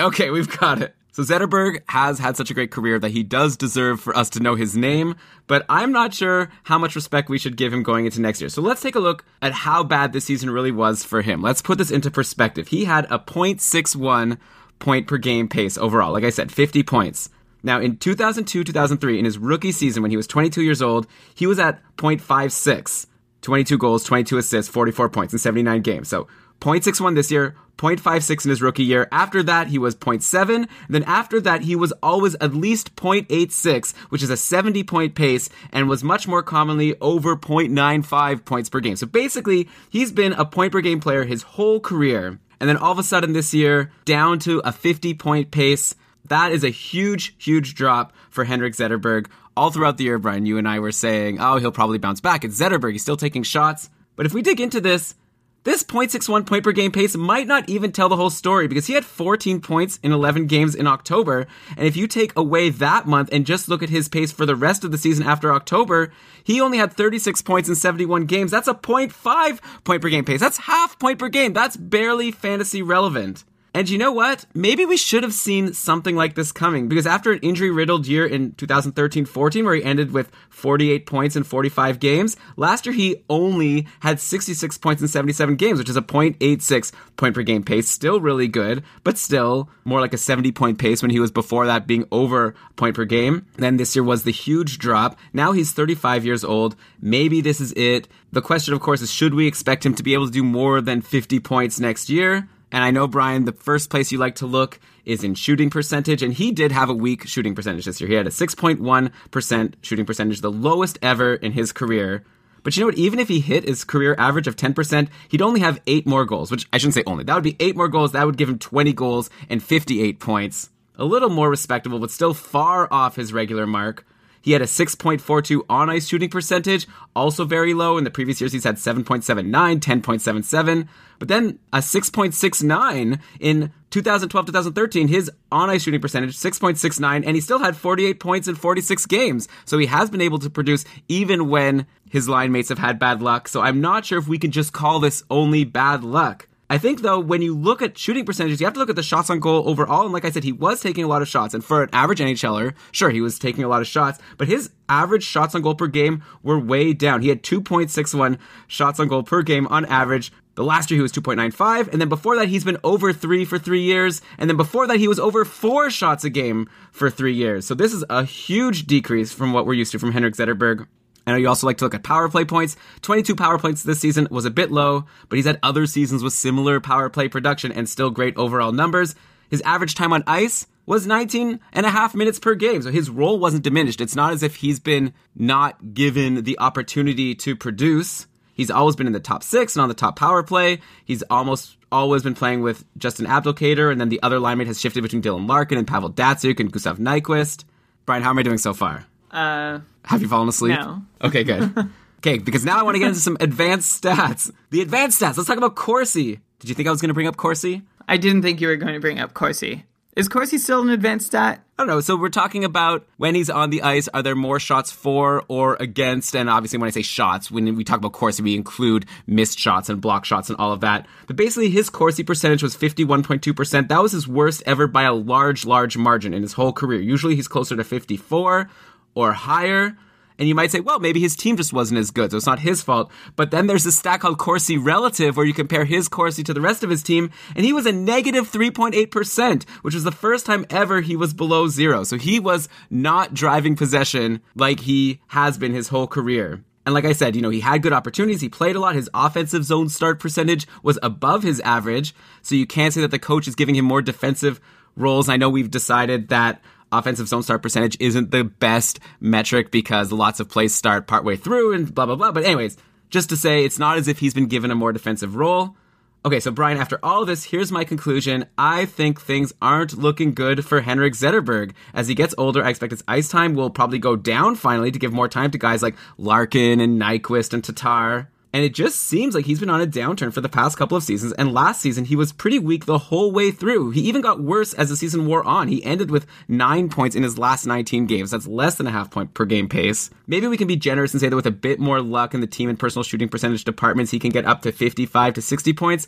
Okay, we've got it. So Zetterberg has had such a great career that he does deserve for us to know his name, but I'm not sure how much respect we should give him going into next year. So let's take a look at how bad this season really was for him. Let's put this into perspective. He had a 0.61 point per game pace overall. Like I said, 50 points. Now, in 2002-2003, in his rookie season when he was 22 years old, he was at 0.56. 22 goals, 22 assists, 44 points in 79 games. So 0.61 this year, 0.56 in his rookie year. After that, he was 0.7. And then after that, he was always at least 0.86, which is a 70-point pace and was much more commonly over 0.95 points per game. So basically, he's been a point-per-game player his whole career. And then all of a sudden this year, down to a 50-point pace. That is a huge, huge drop for Henrik Zetterberg. All throughout the year, Brian, you and I were saying, oh, he'll probably bounce back. It's Zetterberg. He's still taking shots. But if we dig into this, this 0.61 point per game pace might not even tell the whole story because he had 14 points in 11 games in October. And if you take away that month and just look at his pace for the rest of the season after October, he only had 36 points in 71 games. That's a 0.5 point per game pace. That's half point per game. That's barely fantasy relevant. And you know what? Maybe we should have seen something like this coming, because after an injury-riddled year in 2013-14 where he ended with 48 points in 45 games, last year he only had 66 points in 77 games, which is a 0.86 point-per-game pace. Still really good, but still more like a 70-point pace when he was before that being over point per game. Then this year was the huge drop. Now he's 35 years old. Maybe this is it. The question, of course, is should we expect him to be able to do more than 50 points next year? And I know, Brian, the first place you like to look is in shooting percentage, and he did have a weak shooting percentage this year. He had a 6.1% shooting percentage, the lowest ever in his career. But you know what? Even if he hit his career average of 10%, he'd only have 8 more goals, which I shouldn't say only. That would be 8 more goals. That would give him 20 goals and 58 points. A little more respectable, but still far off his regular mark. He had a 6.42 on-ice shooting percentage, also very low. In the previous years, he's had 7.79, 10.77, but then a 6.69 in 2012-2013. His on-ice shooting percentage, 6.69, and he still had 48 points in 46 games. So he has been able to produce even when his line mates have had bad luck. So I'm not sure if we can just call this only bad luck. I think, though, when you look at shooting percentages, you have to look at the shots on goal overall. And like I said, he was taking a lot of shots. And for an average NHLer, sure, he was taking a lot of shots, but his average shots on goal per game were way down. He had 2.61 shots on goal per game on average. The last year he was 2.95, and then before that he's been over 3 for 3 years, and then before that he was over 4 shots a game for 3 years. So this is a huge decrease from what we're used to from Henrik Zetterberg. I know you also like to look at power play points. 22 power plays this season was a bit low, but he's had other seasons with similar power play production and still great overall numbers. His average time on ice was 19 and a half minutes per game, so his role wasn't diminished. It's not as if he's been not given the opportunity to produce. He's always been in the top 6 and on the top power play. He's almost always been playing with Justin Abdelkader, and then the other linemate has shifted between Dylan Larkin and Pavel Datsyuk and Gustav Nyquist. Brian, how am I doing so far? Have you fallen asleep? No. Okay, good. Okay, because now I want to get into some advanced stats. The advanced stats. Let's talk about Corsi. Did you think I was going to bring up Corsi? I didn't think you were going to bring up Corsi. Is Corsi still an advanced stat? I don't know. So we're talking about when he's on the ice, are there more shots for or against? And obviously when I say shots, when we talk about Corsi, we include missed shots and block shots and all of that. But basically his Corsi percentage was 51.2%. That was his worst ever by a large, large margin in his whole career. Usually he's closer to 54 or higher. And you might say, well, maybe his team just wasn't as good, so it's not his fault. But then there's this stat called Corsi Relative, where you compare his Corsi to the rest of his team, and he was a negative 3.8%, which was the first time ever he was below zero. So he was not driving possession like he has been his whole career. And like I said, you know, he had good opportunities. He played a lot. His offensive zone start percentage was above his average, so you can't say that the coach is giving him more defensive roles. I know we've decided that offensive zone start percentage isn't the best metric because lots of plays start partway through and blah, blah, blah. But anyways, just to say, it's not as if he's been given a more defensive role. Okay, so Brian, after all this, here's my conclusion. I think things aren't looking good for Henrik Zetterberg. As he gets older, I expect his ice time will probably go down finally to give more time to guys like Larkin and Nyquist and Tatar. And it just seems like he's been on a downturn for the past couple of seasons. And last season, he was pretty weak the whole way through. He even got worse as the season wore on. He ended with 9 points in his last 19 games. That's less than a half point per game pace. Maybe we can be generous and say that with a bit more luck in the team and personal shooting percentage departments, he can get up to 55 to 60 points.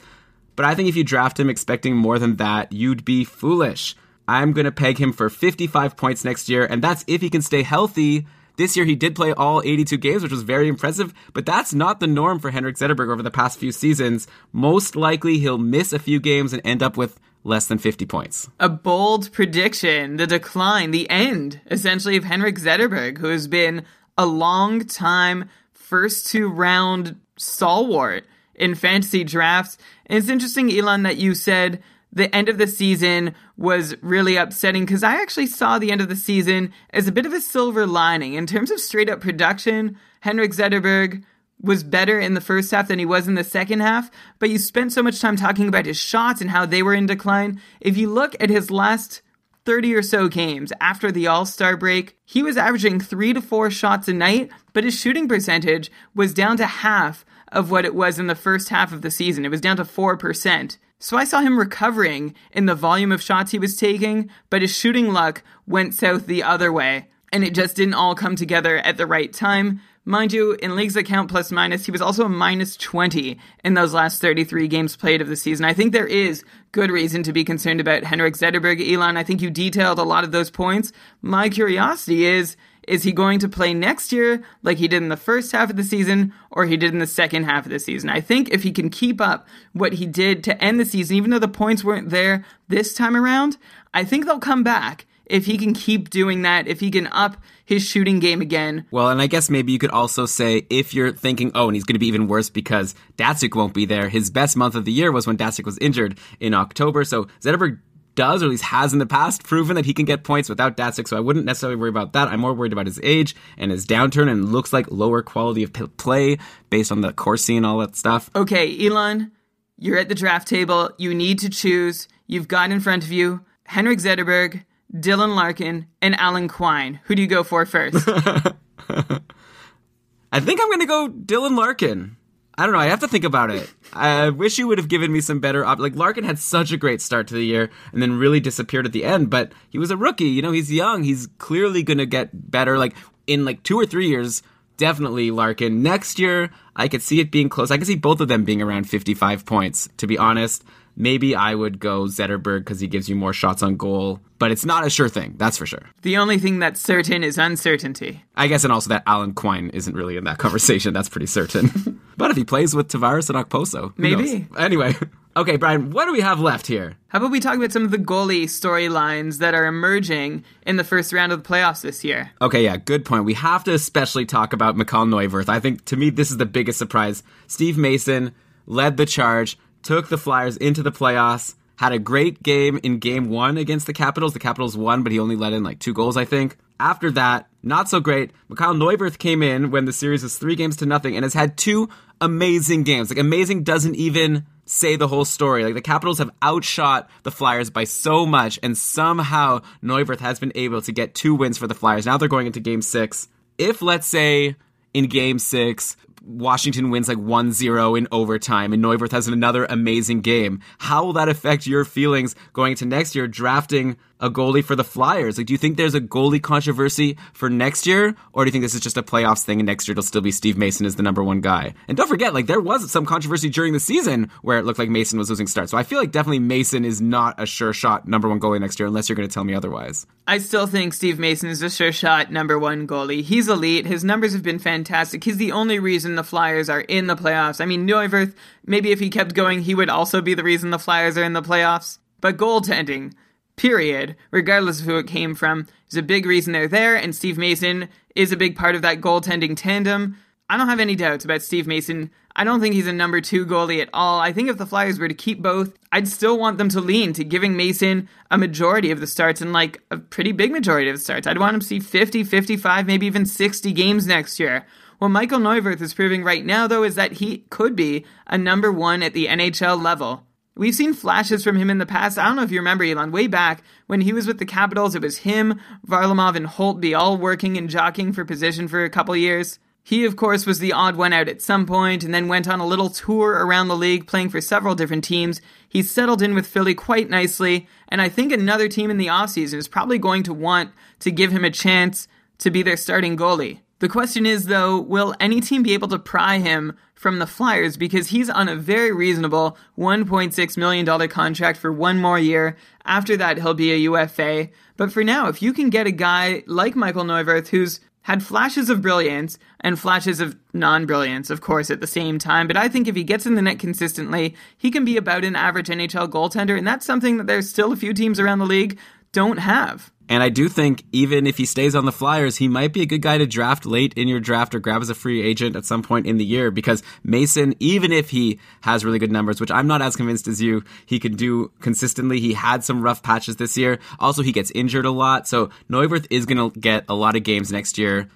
But I think if you draft him expecting more than that, you'd be foolish. I'm going to peg him for 55 points next year, and that's if he can stay healthy. This year, he did play all 82 games, which was very impressive, but that's not the norm for Henrik Zetterberg over the past few seasons. Most likely, he'll miss a few games and end up with less than 50 points. A bold prediction, the decline, the end, essentially, of Henrik Zetterberg, who has been a long-time first-two-round stalwart in fantasy drafts. And it's interesting, Elon, that you said the end of the season was really upsetting, because I actually saw the end of the season as a bit of a silver lining. In terms of straight-up production, Henrik Zetterberg was better in the first half than he was in the second half, but you spent so much time talking about his shots and how they were in decline. If you look at his last 30 or so games after the All-Star break, he was averaging 3 to 4 shots a night, but his shooting percentage was down to half of what it was in the first half of the season. It was down to 4%. So I saw him recovering in the volume of shots he was taking, but his shooting luck went south the other way, and it just didn't all come together at the right time. Mind you, in leagues that count plus minus, he was also a minus 20 in those last 33 games played of the season. I think there is good reason to be concerned about Henrik Zetterberg. Elon, I think you detailed a lot of those points. My curiosity is he going to play next year like he did in the first half of the season, or he did in the second half of the season? I think if he can keep up what he did to end the season, even though the points weren't there this time around, I think they'll come back if he can keep doing that, if he can up his shooting game again. Well, and I guess maybe you could also say, if you're thinking, oh, and he's going to be even worse because Datsyuk won't be there, his best month of the year was when Datsyuk was injured in October, so Zetterberg does, or at least has in the past, proven that he can get points without Datsyuk, so I wouldn't necessarily worry about that. I'm more worried about his age and his downturn and looks like lower quality of play based on the Corsi and all that stuff. Okay, Elon, you're at the draft table. You need to choose. You've got in front of you Henrik Zetterberg, Dylan Larkin, and Alan Quine. Who do you go for first? I think I'm going to go Dylan Larkin. I don't know. I have to think about it. I wish you would have given me some better Larkin had such a great start to the year and then really disappeared at the end, but he was a rookie. You know, he's young. He's clearly going to get better. In 2 or 3 years, definitely Larkin. Next year, I could see it being close. I could see both of them being around 55 points, to be honest. Maybe I would go Zetterberg because he gives you more shots on goal, but it's not a sure thing, that's for sure. The only thing that's certain is uncertainty. I guess, and also that Alan Quine isn't really in that conversation. That's pretty certain. But if he plays with Tavares and Okposo, maybe. Knows? Anyway, okay, Brian, what do we have left here? How about we talk about some of the goalie storylines that are emerging in the first round of the playoffs this year? Okay, yeah, good point. We have to especially talk about Michal Neuvirth. I think, to me, this is the biggest surprise. Steve Mason led the charge, took the Flyers into the playoffs, had a great game in game one against the Capitals. The Capitals won, but he only let in like 2 goals, I think. After that, not so great. Michal Neuvirth came in when the series was 3-0 and has had 2 amazing games. Like, amazing doesn't even say the whole story. Like, the Capitals have outshot the Flyers by so much, and somehow Neuvirth has been able to get 2 wins for the Flyers. Now they're going into game 6. If, let's say, in game 6, Washington wins like 1-0 in overtime and Neuvirth has another amazing game, how will that affect your feelings going into next year drafting a goalie for the Flyers? Like, do you think there's a goalie controversy for next year, or do you think this is just a playoffs thing and next year it'll still be Steve Mason as the #1 guy? And don't forget, like, there was some controversy during the season where it looked like Mason was losing starts. So I feel like definitely Mason is not a sure shot #1 goalie next year unless you're going to tell me otherwise. I still think Steve Mason is a sure shot #1 goalie. He's elite. His numbers have been fantastic. He's the only reason the Flyers are in the playoffs. I mean, Neuvirth, maybe if he kept going, he would also be the reason the Flyers are in the playoffs. But goaltending, period, regardless of who it came from, is a big reason they're there, and Steve Mason is a big part of that goaltending tandem. I don't have any doubts about Steve Mason. I don't think he's a #2 goalie at all. I think if the Flyers were to keep both, I'd still want them to lean to giving Mason a majority of the starts, and like a pretty big majority of the starts. I'd want him to see 50, 55, maybe even 60 games next year. What Michal Neuvirth is proving right now, though, is that he could be a #1 at the NHL level. We've seen flashes from him in the past. I don't know if you remember, Elon, way back when he was with the Capitals, it was him, Varlamov, and Holtby all working and jockeying for position for a couple years. He, of course, was the odd one out at some point and then went on a little tour around the league playing for several different teams. He's settled in with Philly quite nicely, and I think another team in the offseason is probably going to want to give him a chance to be their starting goalie. The question is, though, will any team be able to pry him from the Flyers? Because he's on a very reasonable $1.6 million contract for 1 more year. After that, he'll be a UFA. But for now, if you can get a guy like Michal Neuvirth, who's had flashes of brilliance and flashes of non-brilliance, of course, at the same time. But I think if he gets in the net consistently, he can be about an average NHL goaltender. And that's something that there's still a few teams around the league don't have. And I do think even if he stays on the Flyers, he might be a good guy to draft late in your draft or grab as a free agent at some point in the year, because Mason, even if he has really good numbers, which I'm not as convinced as you, he can do consistently. He had some rough patches this year. Also, he gets injured a lot. So Neuvirth is going to get a lot of games next year,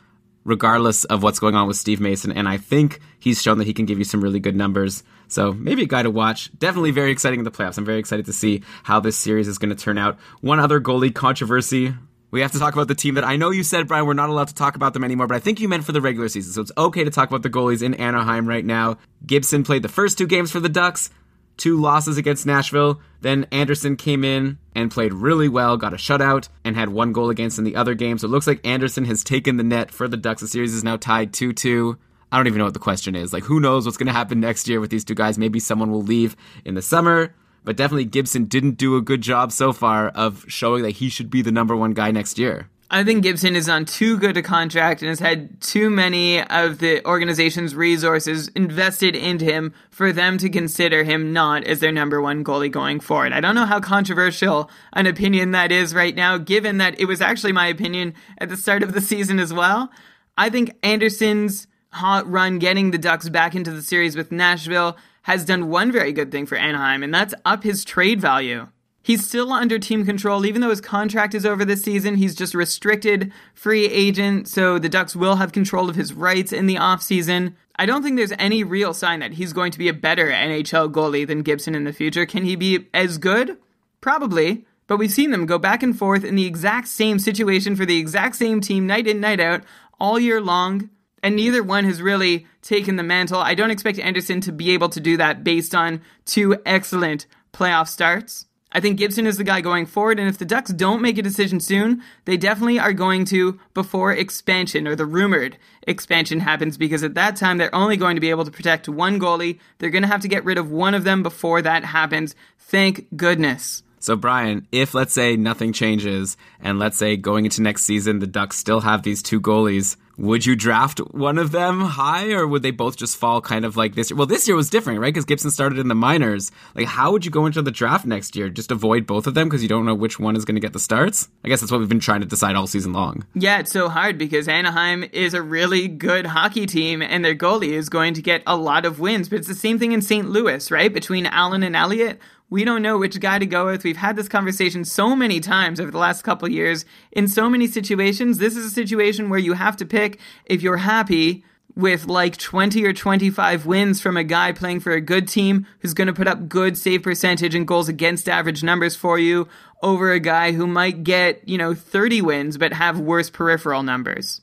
regardless of what's going on with Steve Mason. And I think he's shown that he can give you some really good numbers. So maybe a guy to watch. Definitely very exciting in the playoffs. I'm very excited to see how this series is going to turn out. One other goalie controversy. We have to talk about the team that I know you said, Brian, we're not allowed to talk about them anymore, but I think you meant for the regular season. So it's okay to talk about the goalies in Anaheim right now. Gibson played the first 2 games for the Ducks, 2 losses against Nashville. Then Anderson came in and played really well, got a shutout, and had 1 goal against in the other game. So it looks like Anderson has taken the net for the Ducks. The series is now tied 2-2. I don't even know what the question is. Like, who knows what's going to happen next year with these 2 guys? Maybe someone will leave in the summer, but definitely Gibson didn't do a good job so far of showing that he should be the #1 guy next year. I think Gibson is on too good a contract and has had too many of the organization's resources invested into him for them to consider him not as their #1 goalie going forward. I don't know how controversial an opinion that is right now, given that it was actually my opinion at the start of the season as well. I think Anderson's hot run getting the Ducks back into the series with Nashville has done one very good thing for Anaheim, and that's up his trade value. He's still under team control, even though his contract is over this season. He's just restricted free agent, so the Ducks will have control of his rights in the offseason. I don't think there's any real sign that he's going to be a better NHL goalie than Gibson in the future. Can he be as good? Probably. But we've seen them go back and forth in the exact same situation for the exact same team, night in, night out, all year long. And neither one has really taken the mantle. I don't expect Anderson to be able to do that based on 2 excellent playoff starts. I think Gibson is the guy going forward, and if the Ducks don't make a decision soon, they definitely are going to before expansion, or the rumored expansion happens, because at that time they're only going to be able to protect one goalie. They're going to have to get rid of one of them before that happens. Thank goodness. So, Brian, if, let's say, nothing changes, and let's say going into next season the Ducks still have these two goalies, would you draft one of them high, or would they both just fall kind of like this year? Well, this year was different, right? Because Gibson started in the minors. Like, how would you go into the draft next year? Just avoid both of them because you don't know which one is going to get the starts? I guess that's what we've been trying to decide all season long. Yeah, it's so hard because Anaheim is a really good hockey team and their goalie is going to get a lot of wins. But it's the same thing in St. Louis, right? Between Allen and Elliott, we don't know which guy to go with. We've had this conversation so many times over the last couple years in so many situations. This is a situation where you have to pick. If you're happy with like 20 or 25 wins from a guy playing for a good team who's going to put up good save percentage and goals against average numbers for you over a guy who might get, 30 wins but have worse peripheral numbers.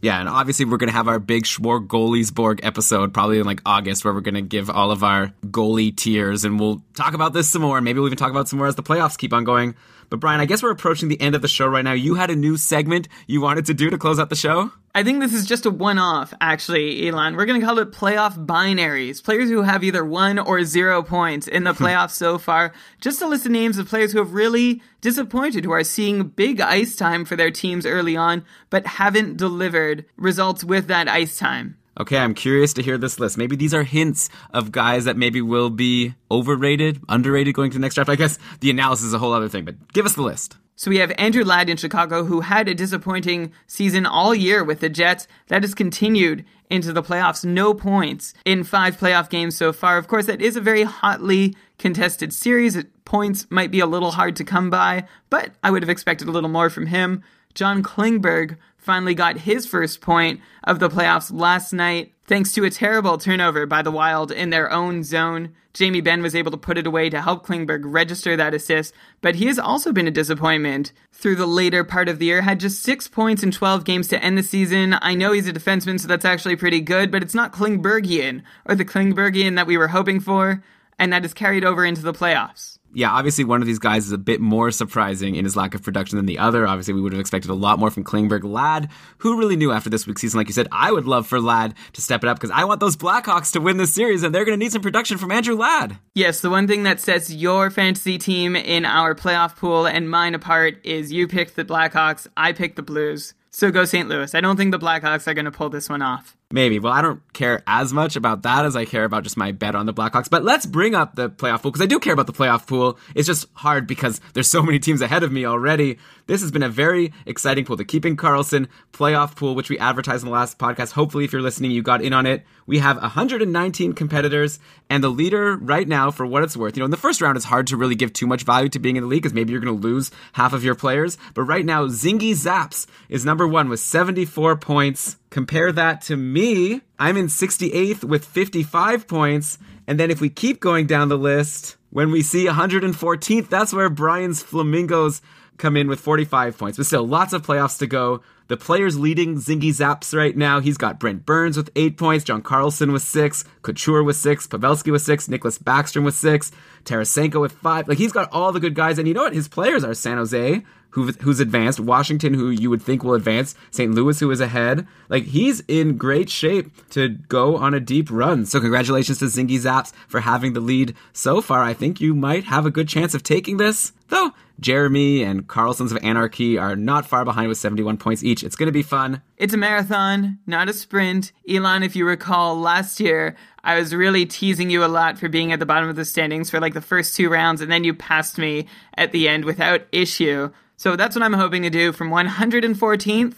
Yeah, and obviously we're going to have our big Schwarg Goaliesborg episode probably in August where we're going to give all of our goalie tiers, and we'll talk about this some more. Maybe we'll even talk about some more as the playoffs keep on going. But Brian, I guess we're approaching the end of the show right now. You had a new segment you wanted to do to close out the show? I think this is just a one-off, actually, Elon. We're going to call it playoff binaries. Players who have either 1 or 0 points in the playoffs so far. Just to list the names of players who have really disappointed, who are seeing big ice time for their teams early on, but haven't delivered results with that ice time. Okay, I'm curious to hear this list. Maybe these are hints of guys that maybe will be overrated, underrated going to the next draft. I guess the analysis is a whole other thing, but give us the list. So we have Andrew Ladd in Chicago, who had a disappointing season all year with the Jets. That has continued into the playoffs. No points in 5 playoff games so far. Of course, that is a very hotly contested series. Points might be a little hard to come by, but I would have expected a little more from him. John Klingberg finally got his first point of the playoffs last night, thanks to a terrible turnover by the Wild in their own zone. Jamie Benn was able to put it away to help Klingberg register that assist, but he has also been a disappointment through the later part of the year. Had just 6 points in 12 games to end the season. I know he's a defenseman, so that's actually pretty good, but it's not Klingbergian, or the Klingbergian that we were hoping for, and that is carried over into the playoffs. Yeah, obviously one of these guys is a bit more surprising in his lack of production than the other. Obviously, we would have expected a lot more from Klingberg. Ladd, who really knew after this week's season, like you said, I would love for Ladd to step it up because I want those Blackhawks to win this series, and they're going to need some production from Andrew Ladd. Yes, the one thing that sets your fantasy team in our playoff pool and mine apart is you picked the Blackhawks, I picked the Blues. So go St. Louis. I don't think the Blackhawks are going to pull this one off. Maybe. Well, I don't care as much about that as I care about just my bet on the Blackhawks. But let's bring up the playoff pool, because I do care about the playoff pool. It's just hard because there's so many teams ahead of me already. This has been a very exciting pool. The Keeping Karlsson playoff pool, which we advertised in the last podcast. Hopefully, if you're listening, you got in on it. We have 119 competitors, and the leader right now, for what it's worth, in the first round, it's hard to really give too much value to being in the league because maybe you're going to lose half of your players. But right now, Zingy Zaps is number one with 74 points. Compare that to me. I'm in 68th with 55 points. And then if we keep going down the list, when we see 114th, that's where Brian's Flamingos come in with 45 points. But still, lots of playoffs to go. The players leading Zingy Zaps right now, he's got Brent Burns with 8 points, John Karlsson with 6, Couture with 6, Pavelski with 6, Nicholas Backstrom with 6, Tarasenko with 5. He's got all the good guys. And you know what? His players are San Jose, who's advanced, Washington, who you would think will advance, St. Louis, who is ahead. He's in great shape to go on a deep run. So congratulations to Zingy Zaps for having the lead so far. I think you might have a good chance of taking this, though. Jeremy and Karlssons of Anarchy are not far behind with 71 points each. It's going to be fun. It's a marathon, not a sprint. Elon, if you recall, last year, I was really teasing you a lot for being at the bottom of the standings for the first 2 rounds, and then you passed me at the end without issue. So that's what I'm hoping to do from 114th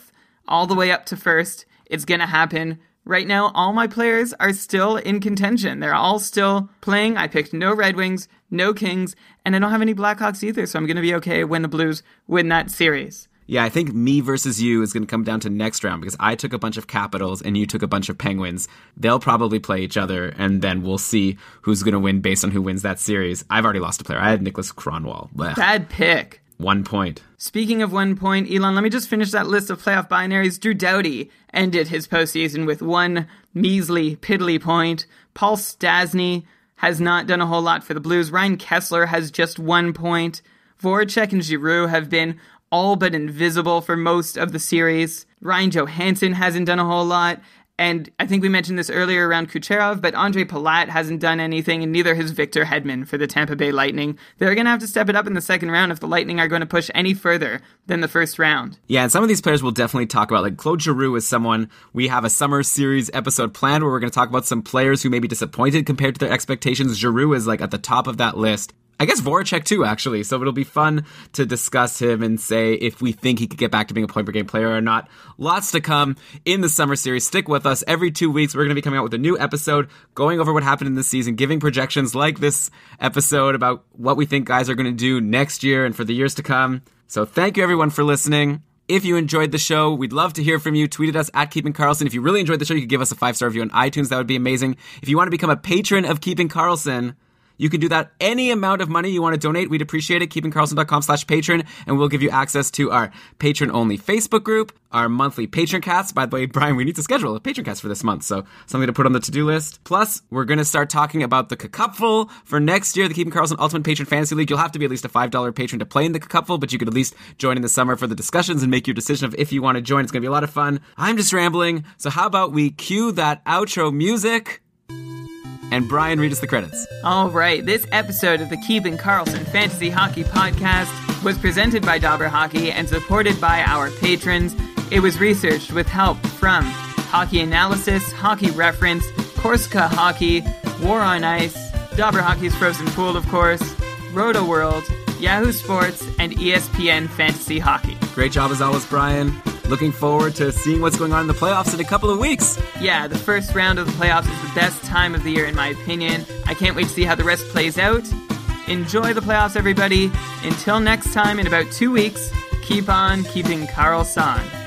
all the way up to 1st. It's going to happen. Right now, all my players are still in contention. They're all still playing. I picked no Red Wings, no Kings, and I don't have any Blackhawks either, so I'm going to be okay when the Blues win that series. Yeah, I think me versus you is going to come down to next round because I took a bunch of Capitals and you took a bunch of Penguins. They'll probably play each other, and then we'll see who's going to win based on who wins that series. I've already lost a player. I had Nicholas Cronwall. Blech. Bad pick. 1 point. Speaking of 1 point, Elon, let me just finish that list of playoff binaries. Drew Doughty ended his postseason with 1 measly, piddly point. Paul Stasny has not done a whole lot for the Blues. Ryan Kesler has just 1 point. Voracek and Giroux have been all but invisible for most of the series. Ryan Johansson hasn't done a whole lot. And I think we mentioned this earlier around Kucherov, but Andre Palat hasn't done anything, and neither has Victor Hedman for the Tampa Bay Lightning. They're going to have to step it up in the second round if the Lightning are going to push any further than the first round. Yeah, and some of these players we'll definitely talk about. Like Claude Giroux is someone we have a summer series episode planned where we're going to talk about some players who may be disappointed compared to their expectations. Giroux is like at the top of that list. I guess Voracek too, actually. So it'll be fun to discuss him and say if we think he could get back to being a point-per-game player or not. Lots to come in the summer series. Stick with us. Every 2 weeks, we're going to be coming out with a new episode, going over what happened in this season, giving projections like this episode about what we think guys are going to do next year and for the years to come. So thank you, everyone, for listening. If you enjoyed the show, we'd love to hear from you. Tweet at us at Keeping Karlsson. If you really enjoyed the show, you could give us a 5-star review on iTunes. That would be amazing. If you want to become a patron of Keeping Karlsson, you can do that. Any amount of money you want to donate, we'd appreciate it. KeepingKarlsson.com/patron, and we'll give you access to our patron-only Facebook group, our monthly patron cast. By the way, Brian, we need to schedule a patron cast for this month, so something to put on the to-do list. Plus, we're going to start talking about the Cupful for next year, the Keeping Karlsson Ultimate Patron Fantasy League. You'll have to be at least a $5 patron to play in the Cupful, but you could at least join in the summer for the discussions and make your decision of if you want to join. It's going to be a lot of fun. I'm just rambling, so how about we cue that outro music? And Brian, read us the credits. All right. This episode of the Keeping Karlsson Fantasy Hockey Podcast was presented by Dobber Hockey and supported by our patrons. It was researched with help from Hockey Analysis, Hockey Reference, Corsica Hockey, War on Ice, Dobber Hockey's Frozen Pool, of course, Roto World, Yahoo Sports, and ESPN Fantasy Hockey. Great job as always, Brian. Looking forward to seeing what's going on in the playoffs in a couple of weeks. Yeah, the first round of the playoffs is the best time of the year, in my opinion. I can't wait to see how the rest plays out. Enjoy the playoffs, everybody. Until next time, in about 2 weeks, keep on keeping Karlsson.